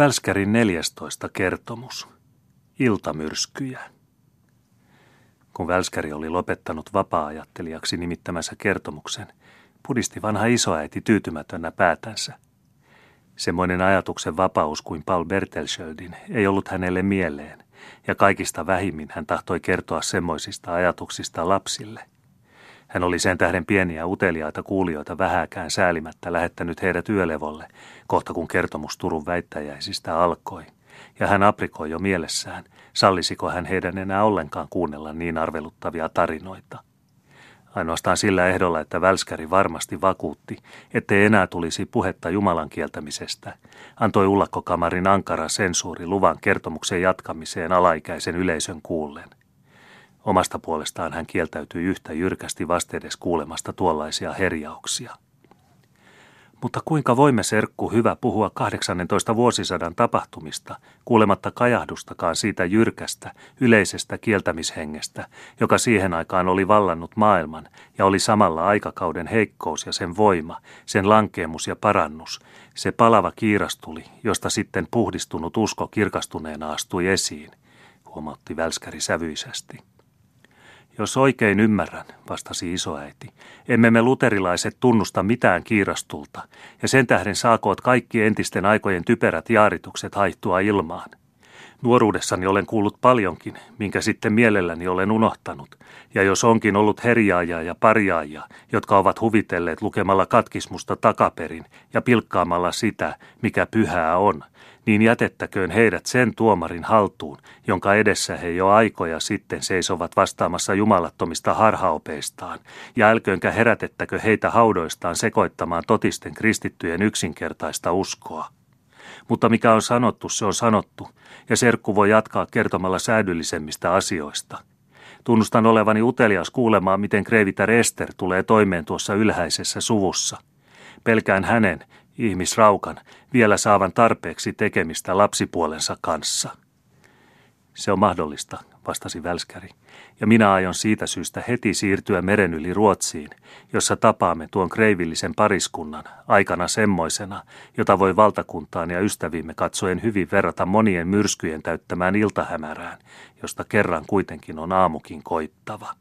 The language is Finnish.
Välskärin 14. kertomus. Iltamyrskyjä. Kun Välskäri oli lopettanut vapaa-ajattelijaksi nimittämänsä kertomuksen, pudisti vanha isoäiti tyytymätönä päätänsä. Semmoinen ajatuksen vapaus kuin Paul Bertelsöldin ei ollut hänelle mieleen, ja kaikista vähimmin hän tahtoi kertoa semmoisista ajatuksista lapsille. Hän oli sen tähden pieniä uteliaita kuulijoita vähäkään säälimättä lähettänyt heidät yölevolle, kohta kun kertomus Turun väittäjäisistä alkoi, ja hän aprikoi jo mielessään, sallisiko hän heidän enää ollenkaan kuunnella niin arveluttavia tarinoita. Ainoastaan sillä ehdolla, että Välskäri varmasti vakuutti, ettei enää tulisi puhetta Jumalan kieltämisestä, antoi Ullakkokamarin ankara sensuuri luvan kertomuksen jatkamiseen alaikäisen yleisön kuullen. Omasta puolestaan hän kieltäytyi yhtä jyrkästi vastedes kuulemasta tuollaisia herjauksia. Mutta kuinka voimme, serkku hyvä, puhua 18. vuosisadan tapahtumista, kuulematta kajahdustakaan siitä jyrkästä, yleisestä kieltämishengestä, joka siihen aikaan oli vallannut maailman ja oli samalla aikakauden heikkous ja sen voima, sen lankeemus ja parannus, se palava kiirastuli, josta sitten puhdistunut usko kirkastuneena astui esiin, huomautti Välskäri sävyisesti. Jos oikein ymmärrän, vastasi isoäiti, emme me luterilaiset tunnusta mitään kiirastulta, ja sen tähden saakoot kaikki entisten aikojen typerät jaaritukset haihtua ilmaan. Nuoruudessani olen kuullut paljonkin, minkä sitten mielelläni olen unohtanut, ja jos onkin ollut herjaajia ja parjaajia, jotka ovat huvitelleet lukemalla katkismusta takaperin ja pilkkaamalla sitä, mikä pyhää on, niin jätettäköön heidät sen tuomarin haltuun, jonka edessä he jo aikoja sitten seisovat vastaamassa jumalattomista harhaopeistaan, ja älköönkä herätettäkö heitä haudoistaan sekoittamaan totisten kristittyjen yksinkertaista uskoa. Mutta mikä on sanottu, se on sanottu, ja serkku voi jatkaa kertomalla säädyllisemmistä asioista. Tunnustan olevani utelias kuulemaan, miten kreivitär Rester tulee toimeen tuossa ylhäisessä suvussa. Pelkään hänen, ihmisraukan, vielä saavan tarpeeksi tekemistä lapsipuolensa kanssa. Se on mahdollista, vastasi Välskäri, ja minä aion siitä syystä heti siirtyä meren yli Ruotsiin, jossa tapaamme tuon kreivillisen pariskunnan, aikana semmoisena, jota voi valtakuntaan ja ystäviimme katsoen hyvin verrata monien myrskyjen täyttämään iltahämärään, josta kerran kuitenkin on aamukin koittava.